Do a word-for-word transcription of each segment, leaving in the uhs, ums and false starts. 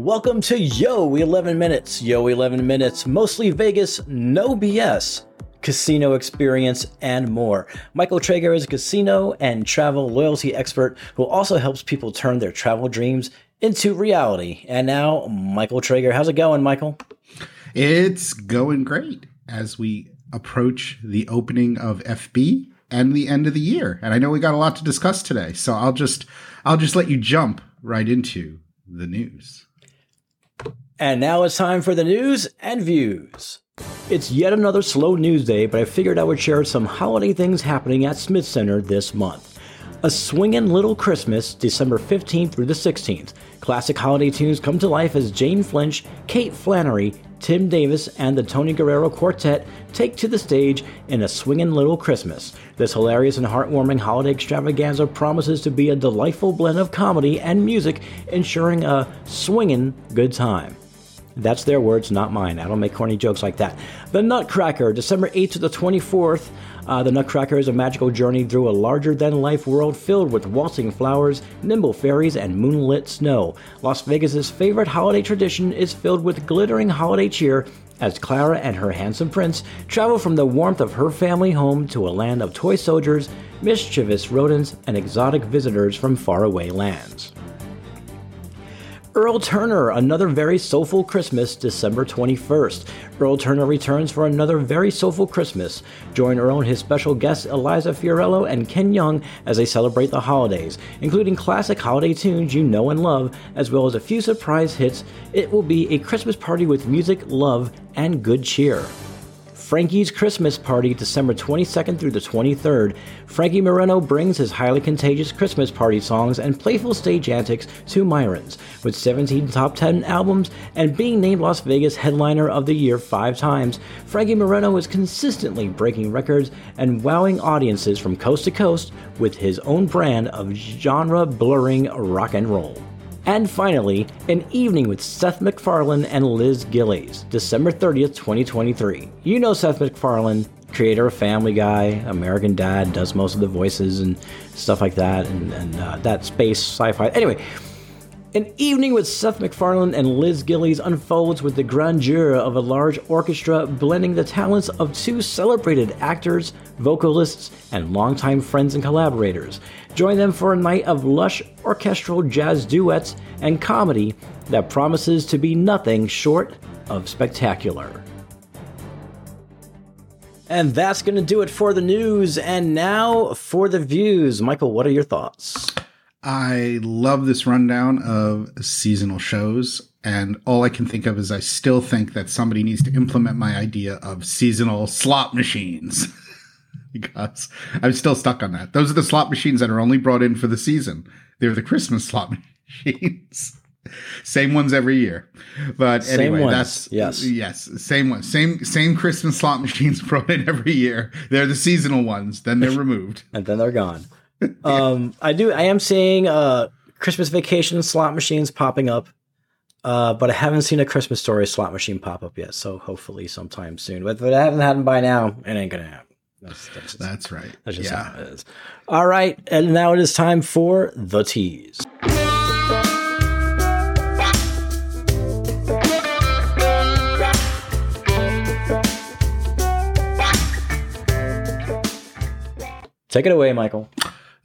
Welcome to Yo-Eleven Minutes. Yo-Eleven Minutes, mostly Vegas, no B S, casino experience, and more. Michael Traeger is a casino and travel loyalty expert who also helps people turn their travel dreams into reality. And now, Michael Traeger. How's it going, Michael? It's going great as we approach the opening of F B and the end of the year. And I know we got a lot to discuss today, so I'll just I'll just let you jump right into the news. And now it's time for the news and views. It's yet another slow news day, but I figured I would share some holiday things happening at Smith Center this month. A Swingin' Little Christmas, December fifteenth through the sixteenth. Classic holiday tunes come to life as Jane Flinch, Kate Flannery, Tim Davis, and the Tony Guerrero Quartet take to the stage in A Swingin' Little Christmas. This hilarious and heartwarming holiday extravaganza promises to be a delightful blend of comedy and music, ensuring a swingin' good time. That's their words, not mine. I don't make corny jokes like that. The Nutcracker, December eighth to the twenty-fourth. Uh, the Nutcracker is a magical journey through a larger-than-life world filled with waltzing flowers, nimble fairies, and moonlit snow. Las Vegas's favorite holiday tradition is filled with glittering holiday cheer as Clara and her handsome prince travel from the warmth of her family home to a land of toy soldiers, mischievous rodents, and exotic visitors from faraway lands. Earl Turner, another very soulful Christmas, December twenty-first. Earl Turner returns for another very soulful Christmas. Join Earl and his special guests Eliza Fiorello and Ken Young as they celebrate the holidays, including classic holiday tunes you know and love, as well as a few surprise hits. It will be a Christmas party with music, love, and good cheer. Frankie's Christmas Party, December twenty-second through the twenty-third. Frankie Moreno brings his highly contagious Christmas party songs and playful stage antics to Myron's. With seventeen top ten albums and being named Las Vegas Headliner of the Year five times, Frankie Moreno is consistently breaking records and wowing audiences from coast to coast with his own brand of genre-blurring rock and roll. And finally, an evening with Seth MacFarlane and Liz Gillies, December thirtieth, twenty twenty-three. You know Seth MacFarlane, creator of Family Guy, American Dad, does most of the voices and stuff like that, and, and uh, that space sci-fi. Anyway, an evening with Seth MacFarlane and Liz Gillies unfolds with the grandeur of a large orchestra blending the talents of two celebrated actors, vocalists, and longtime friends and collaborators. Join them for a night of lush orchestral jazz duets and comedy that promises to be nothing short of spectacular. And that's going to do it for the news. And now for the views. Michael, what are your thoughts? I love this rundown of seasonal shows, and all I can think of is I still think that somebody needs to implement my idea of seasonal slot machines because I'm still stuck on that. Those are the slot machines that are only brought in for the season. They're the Christmas slot machines. Same ones every year. But same anyway, ones. that's yes. Yes. Same ones. Same same Christmas slot machines brought in every year. They're the seasonal ones. Then they're removed. And then they're gone. yeah. um i do i am seeing uh Christmas Vacation slot machines popping up, uh but I haven't seen a Christmas Story slot machine pop up yet, so hopefully sometime soon. But if it hasn't happened by now, it ain't gonna happen. That's that's, just, that's right that's just yeah. How it is. All right, and now it is time for the tease. Take it away, Michael.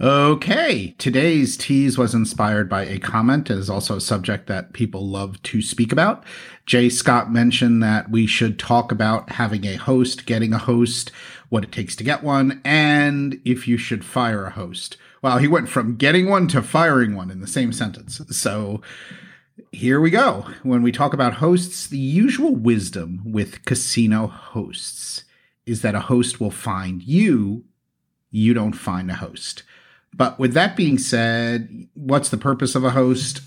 Okay. Today's tease was inspired by a comment. It is also a subject that people love to speak about. Jay Scott mentioned that we should talk about having a host, getting a host, what it takes to get one, and if you should fire a host. Well, he went from getting one to firing one in the same sentence. So here we go. When we talk about hosts, the usual wisdom with casino hosts is that a host will find you. You don't find a host. But with that being said, what's the purpose of a host?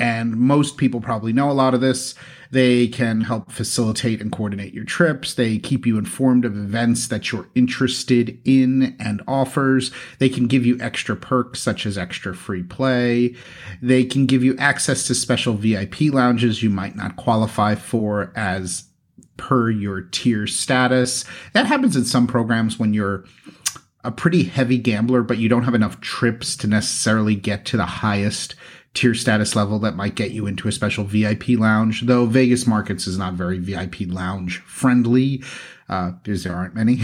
And most people probably know a lot of this. They can help facilitate and coordinate your trips. They keep you informed of events that you're interested in and offers. They can give you extra perks such as extra free play. They can give you access to special V I P lounges you might not qualify for as per your tier status. That happens in some programs when you're a pretty heavy gambler, but you don't have enough trips to necessarily get to the highest tier status level that might get you into a special V I P lounge, though Vegas Markets is not very V I P lounge friendly, uh, because there aren't many.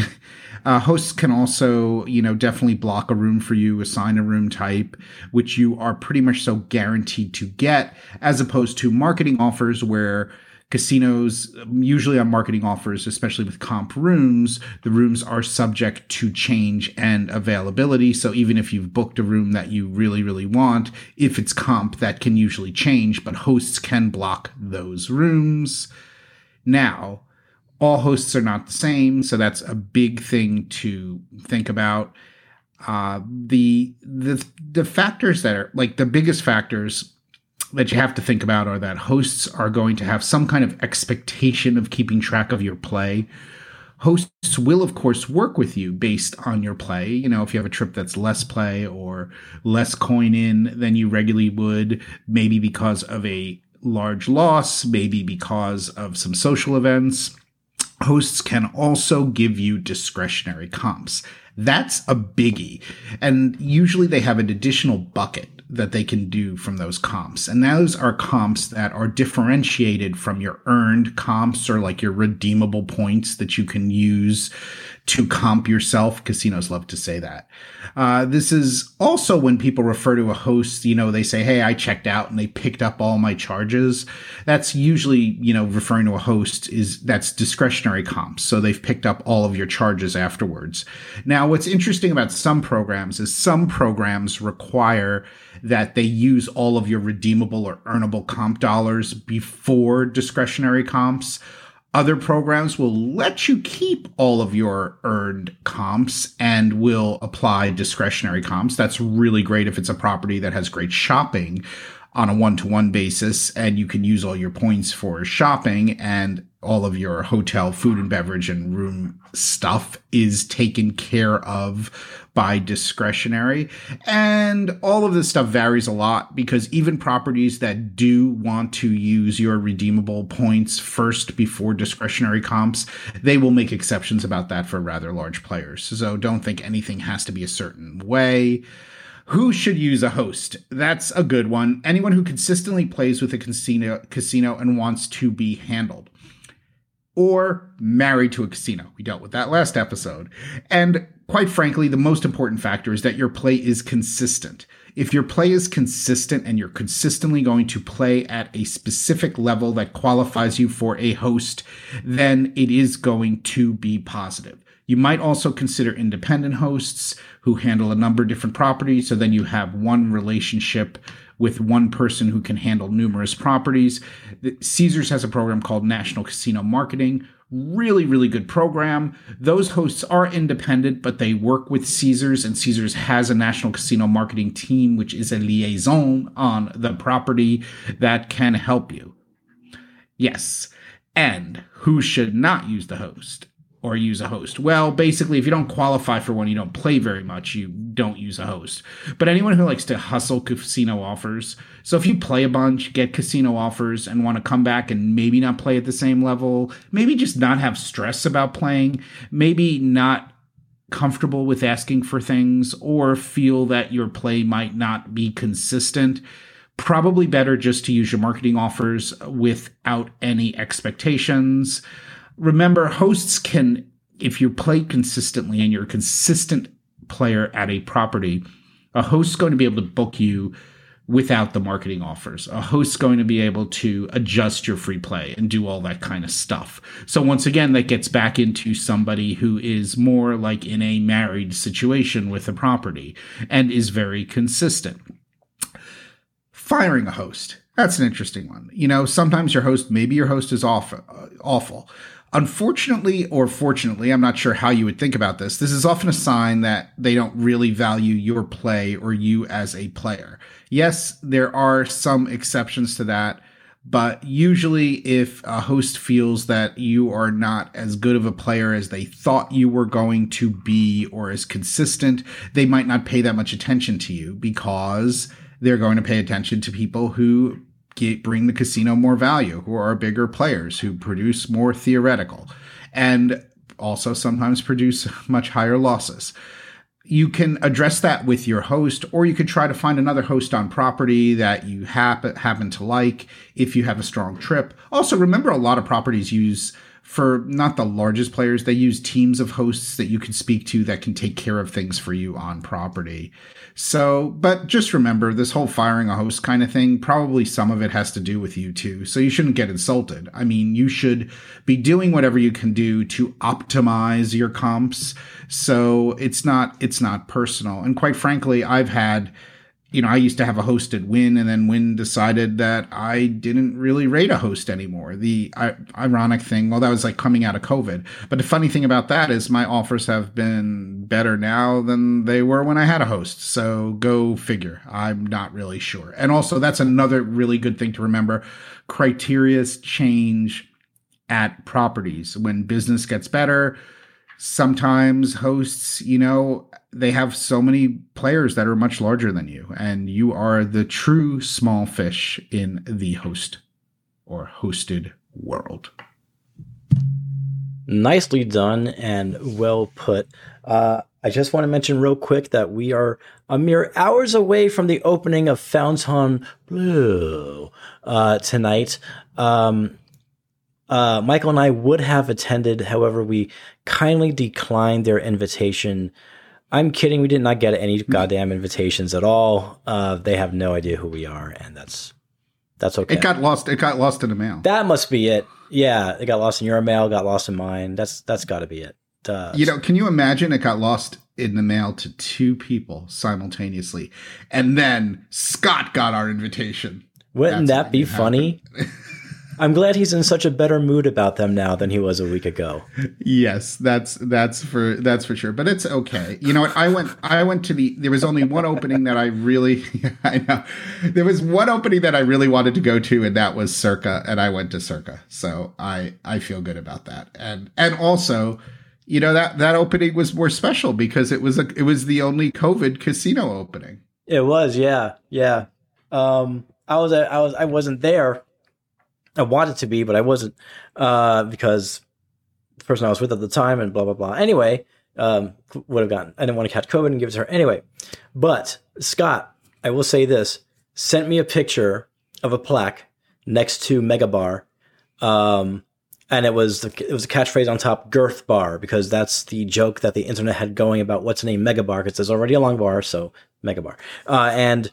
Uh, hosts can also, you know, definitely block a room for you, assign a room type, which you are pretty much so guaranteed to get, as opposed to marketing offers where casinos, usually on marketing offers, especially with comp rooms, the rooms are subject to change and availability. So even if you've booked a room that you really, really want, if it's comp, that can usually change, but hosts can block those rooms. Now, all hosts are not the same, so that's a big thing to think about. Uh, the, the, the factors that are, like, the biggest factors that you have to think about are that hosts are going to have some kind of expectation of keeping track of your play. Hosts will, of course, work with you based on your play. You know, if you have a trip that's less play or less coin in than you regularly would, maybe because of a large loss, maybe because of some social events, hosts can also give you discretionary comps. That's a biggie. And usually they have an additional bucket that they can do from those comps. And those are comps that are differentiated from your earned comps or like your redeemable points that you can use to comp yourself. Casinos love to say that. Uh, this is also when people refer to a host, you know, they say, hey, I checked out and they picked up all my charges. That's usually, you know, referring to a host is that's discretionary comps. So they've picked up all of your charges afterwards. Now, what's interesting about some programs is some programs require that they use all of your redeemable or earnable comp dollars before discretionary comps. Other programs will let you keep all of your earned comps and will apply discretionary comps. That's really great if it's a property that has great shopping on a one-to-one basis and you can use all your points for shopping and all of your hotel, food and beverage and room stuff is taken care of by discretionary. And all of this stuff varies a lot because even properties that do want to use your redeemable points first before discretionary comps, they will make exceptions about that for rather large players. So don't think anything has to be a certain way. Who should use a host? That's a good one. Anyone who consistently plays with a casino, casino and wants to be handled. Or married to a casino. We dealt with that last episode. And quite frankly, the most important factor is that your play is consistent. If your play is consistent and you're consistently going to play at a specific level that qualifies you for a host, then it is going to be positive. You might also consider independent hosts who handle a number of different properties. So then you have one relationship with one person who can handle numerous properties. Caesars has a program called National Casino Marketing. Really, really good program. Those hosts are independent, but they work with Caesars, and Caesars has a National Casino Marketing team, which is a liaison on the property that can help you. Yes. And who should not use the host? Or use a host. Well, basically, if you don't qualify for one, you don't play very much, you don't use a host. But anyone who likes to hustle casino offers. So if you play a bunch, get casino offers, and want to come back and maybe not play at the same level, maybe just not have stress about playing, maybe not comfortable with asking for things, or feel that your play might not be consistent, probably better just to use your marketing offers without any expectations. Remember, hosts can, if you play consistently and you're a consistent player at a property, a host's going to be able to book you without the marketing offers. A host's going to be able to adjust your free play and do all that kind of stuff. So once again, that gets back into somebody who is more like in a married situation with a property and is very consistent. Firing a host. That's an interesting one. You know, sometimes your host, maybe your host is awful. awful. Unfortunately or fortunately, I'm not sure how you would think about this. This is often a sign that they don't really value your play or you as a player. Yes, there are some exceptions to that, but usually if a host feels that you are not as good of a player as they thought you were going to be or as consistent, they might not pay that much attention to you because they're going to pay attention to people who Get, bring the casino more value, who are bigger players, who produce more theoretical, and also sometimes produce much higher losses. you can address that with your host, or you could try to find another host on property that you happen, happen to like if you have a strong trip. Also, remember, a lot of properties use, for not the largest players, they use teams of hosts that you can speak to that can take care of things for you on property. So, but just remember, this whole firing a host kind of thing, probably some of it has to do with you too. So you shouldn't get insulted. I mean, you should be doing whatever you can do to optimize your comps. So it's not, it's not personal. And quite frankly, I've had, you know, I used to have a host at Wynn, and then Wynn decided that I didn't really rate a host anymore. The I, ironic thing, well, that was like coming out of COVID. But the funny thing about that is my offers have been better now than they were when I had a host. So go figure. I'm not really sure. And also, that's another really good thing to remember. Criteria change at properties. When business gets better, sometimes hosts, you know, they have so many players that are much larger than you, and you are the true small fish in the host or hosted world. Nicely done and well put. Uh, I just want to mention real quick that we are a mere hours away from the opening of Fontainebleau uh, tonight. Um, uh, Michael and I would have attended. However, we kindly declined their invitation. I'm kidding. We did not get any goddamn invitations at all. Uh, they have no idea who we are, and that's that's okay. It got lost. It got lost in the mail. That must be it. Yeah, it got lost in your mail. Got lost in mine. That's that's got to be it. Uh, you know, can you imagine? It got lost in the mail to two people simultaneously, and then Scott got our invitation. Wouldn't that's that be funny? I'm glad he's in such a better mood about them now than he was a week ago. Yes, that's that's for that's for sure. But it's okay. You know what? I went I went to the there was only one opening that I really I know. There was one opening that I really wanted to go to, and that was Circa, and I went to Circa. So I, I feel good about that. And and also, you know, that, that opening was more special because it was a it was the only COVID casino opening. It was, yeah. Yeah. Um I was I was I wasn't there. I wanted to be, but I wasn't uh, because the person I was with at the time and blah, blah, blah. Anyway, um, would have gotten, I didn't want to catch COVID and give it to her. Anyway, but Scott, I will say this, sent me a picture of a plaque next to Megabar. Um, and it was, the, it was a catchphrase on top, girth bar, because that's the joke that the internet had going about what's the name Megabar, because there's already a long bar, so Megabar. Uh, and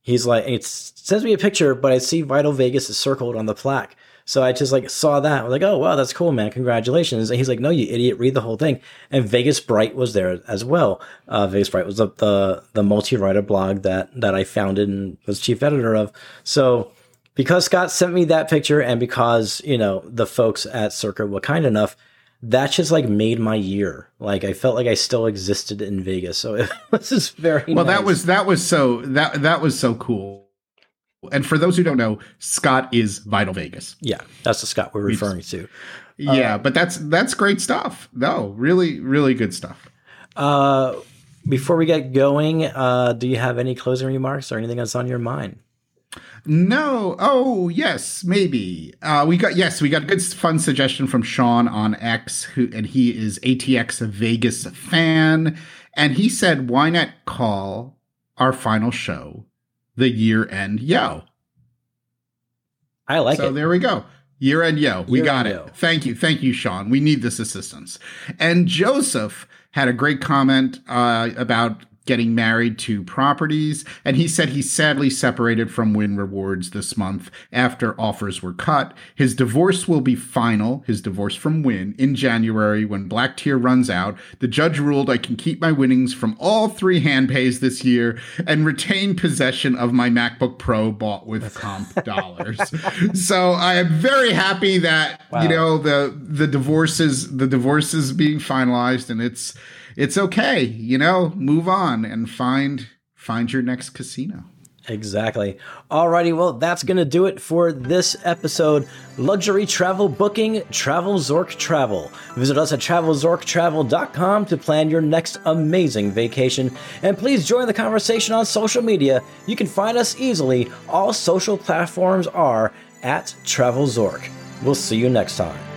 he's like, it sends me a picture, but I see Vital Vegas is circled on the plaque. So I just like saw that. I was like, oh, wow, that's cool, man. Congratulations. And he's like, no, you idiot. Read the whole thing. And Vegas Bright was there as well. Uh, Vegas Bright was the, the, the multi-writer blog that, that I founded and was chief editor of. So because Scott sent me that picture and because, you know, the folks at Circa were kind enough, that just like made my year. Like I felt like I still existed in Vegas. So it was just very well. Nice. That was that was so that that was so cool. And for those who don't know, Scott is Vital Vegas. Yeah, that's the Scott we're referring it's, to. Yeah, uh, but that's that's great stuff. No, really, really good stuff. Uh, before we get going, uh, do you have any closing remarks or anything that's on your mind? No. Oh, yes, maybe. Uh, we got yes, we got a good fun suggestion from Sean on X, who and he is A T X Vegas fan, and he said, "Why not call our final show the Year End Yo?" I like so it. So there we go. Year End Yo. We Year got it. Yo. Thank you, thank you, Sean. We need this assistance. And Joseph had a great comment uh, about getting married to properties. And he said he sadly separated from Wynn Rewards this month after offers were cut. His divorce will be final, his divorce from Wynn, in January when Black Tier runs out. The judge ruled I can keep my winnings from all three hand pays this year and retain possession of my MacBook Pro bought with comp dollars. So I am very happy that, wow. you know, the, the divorce is, the divorce is being finalized, and it's, It's okay, you know, move on and find find your next casino. Exactly. Alrighty, well, that's going to do it for this episode. Luxury travel booking, Travel Zork Travel. Visit us at travel zork travel dot com to plan your next amazing vacation. And please join the conversation on social media. You can find us easily. All social platforms are at Travel Zork. We'll see you next time.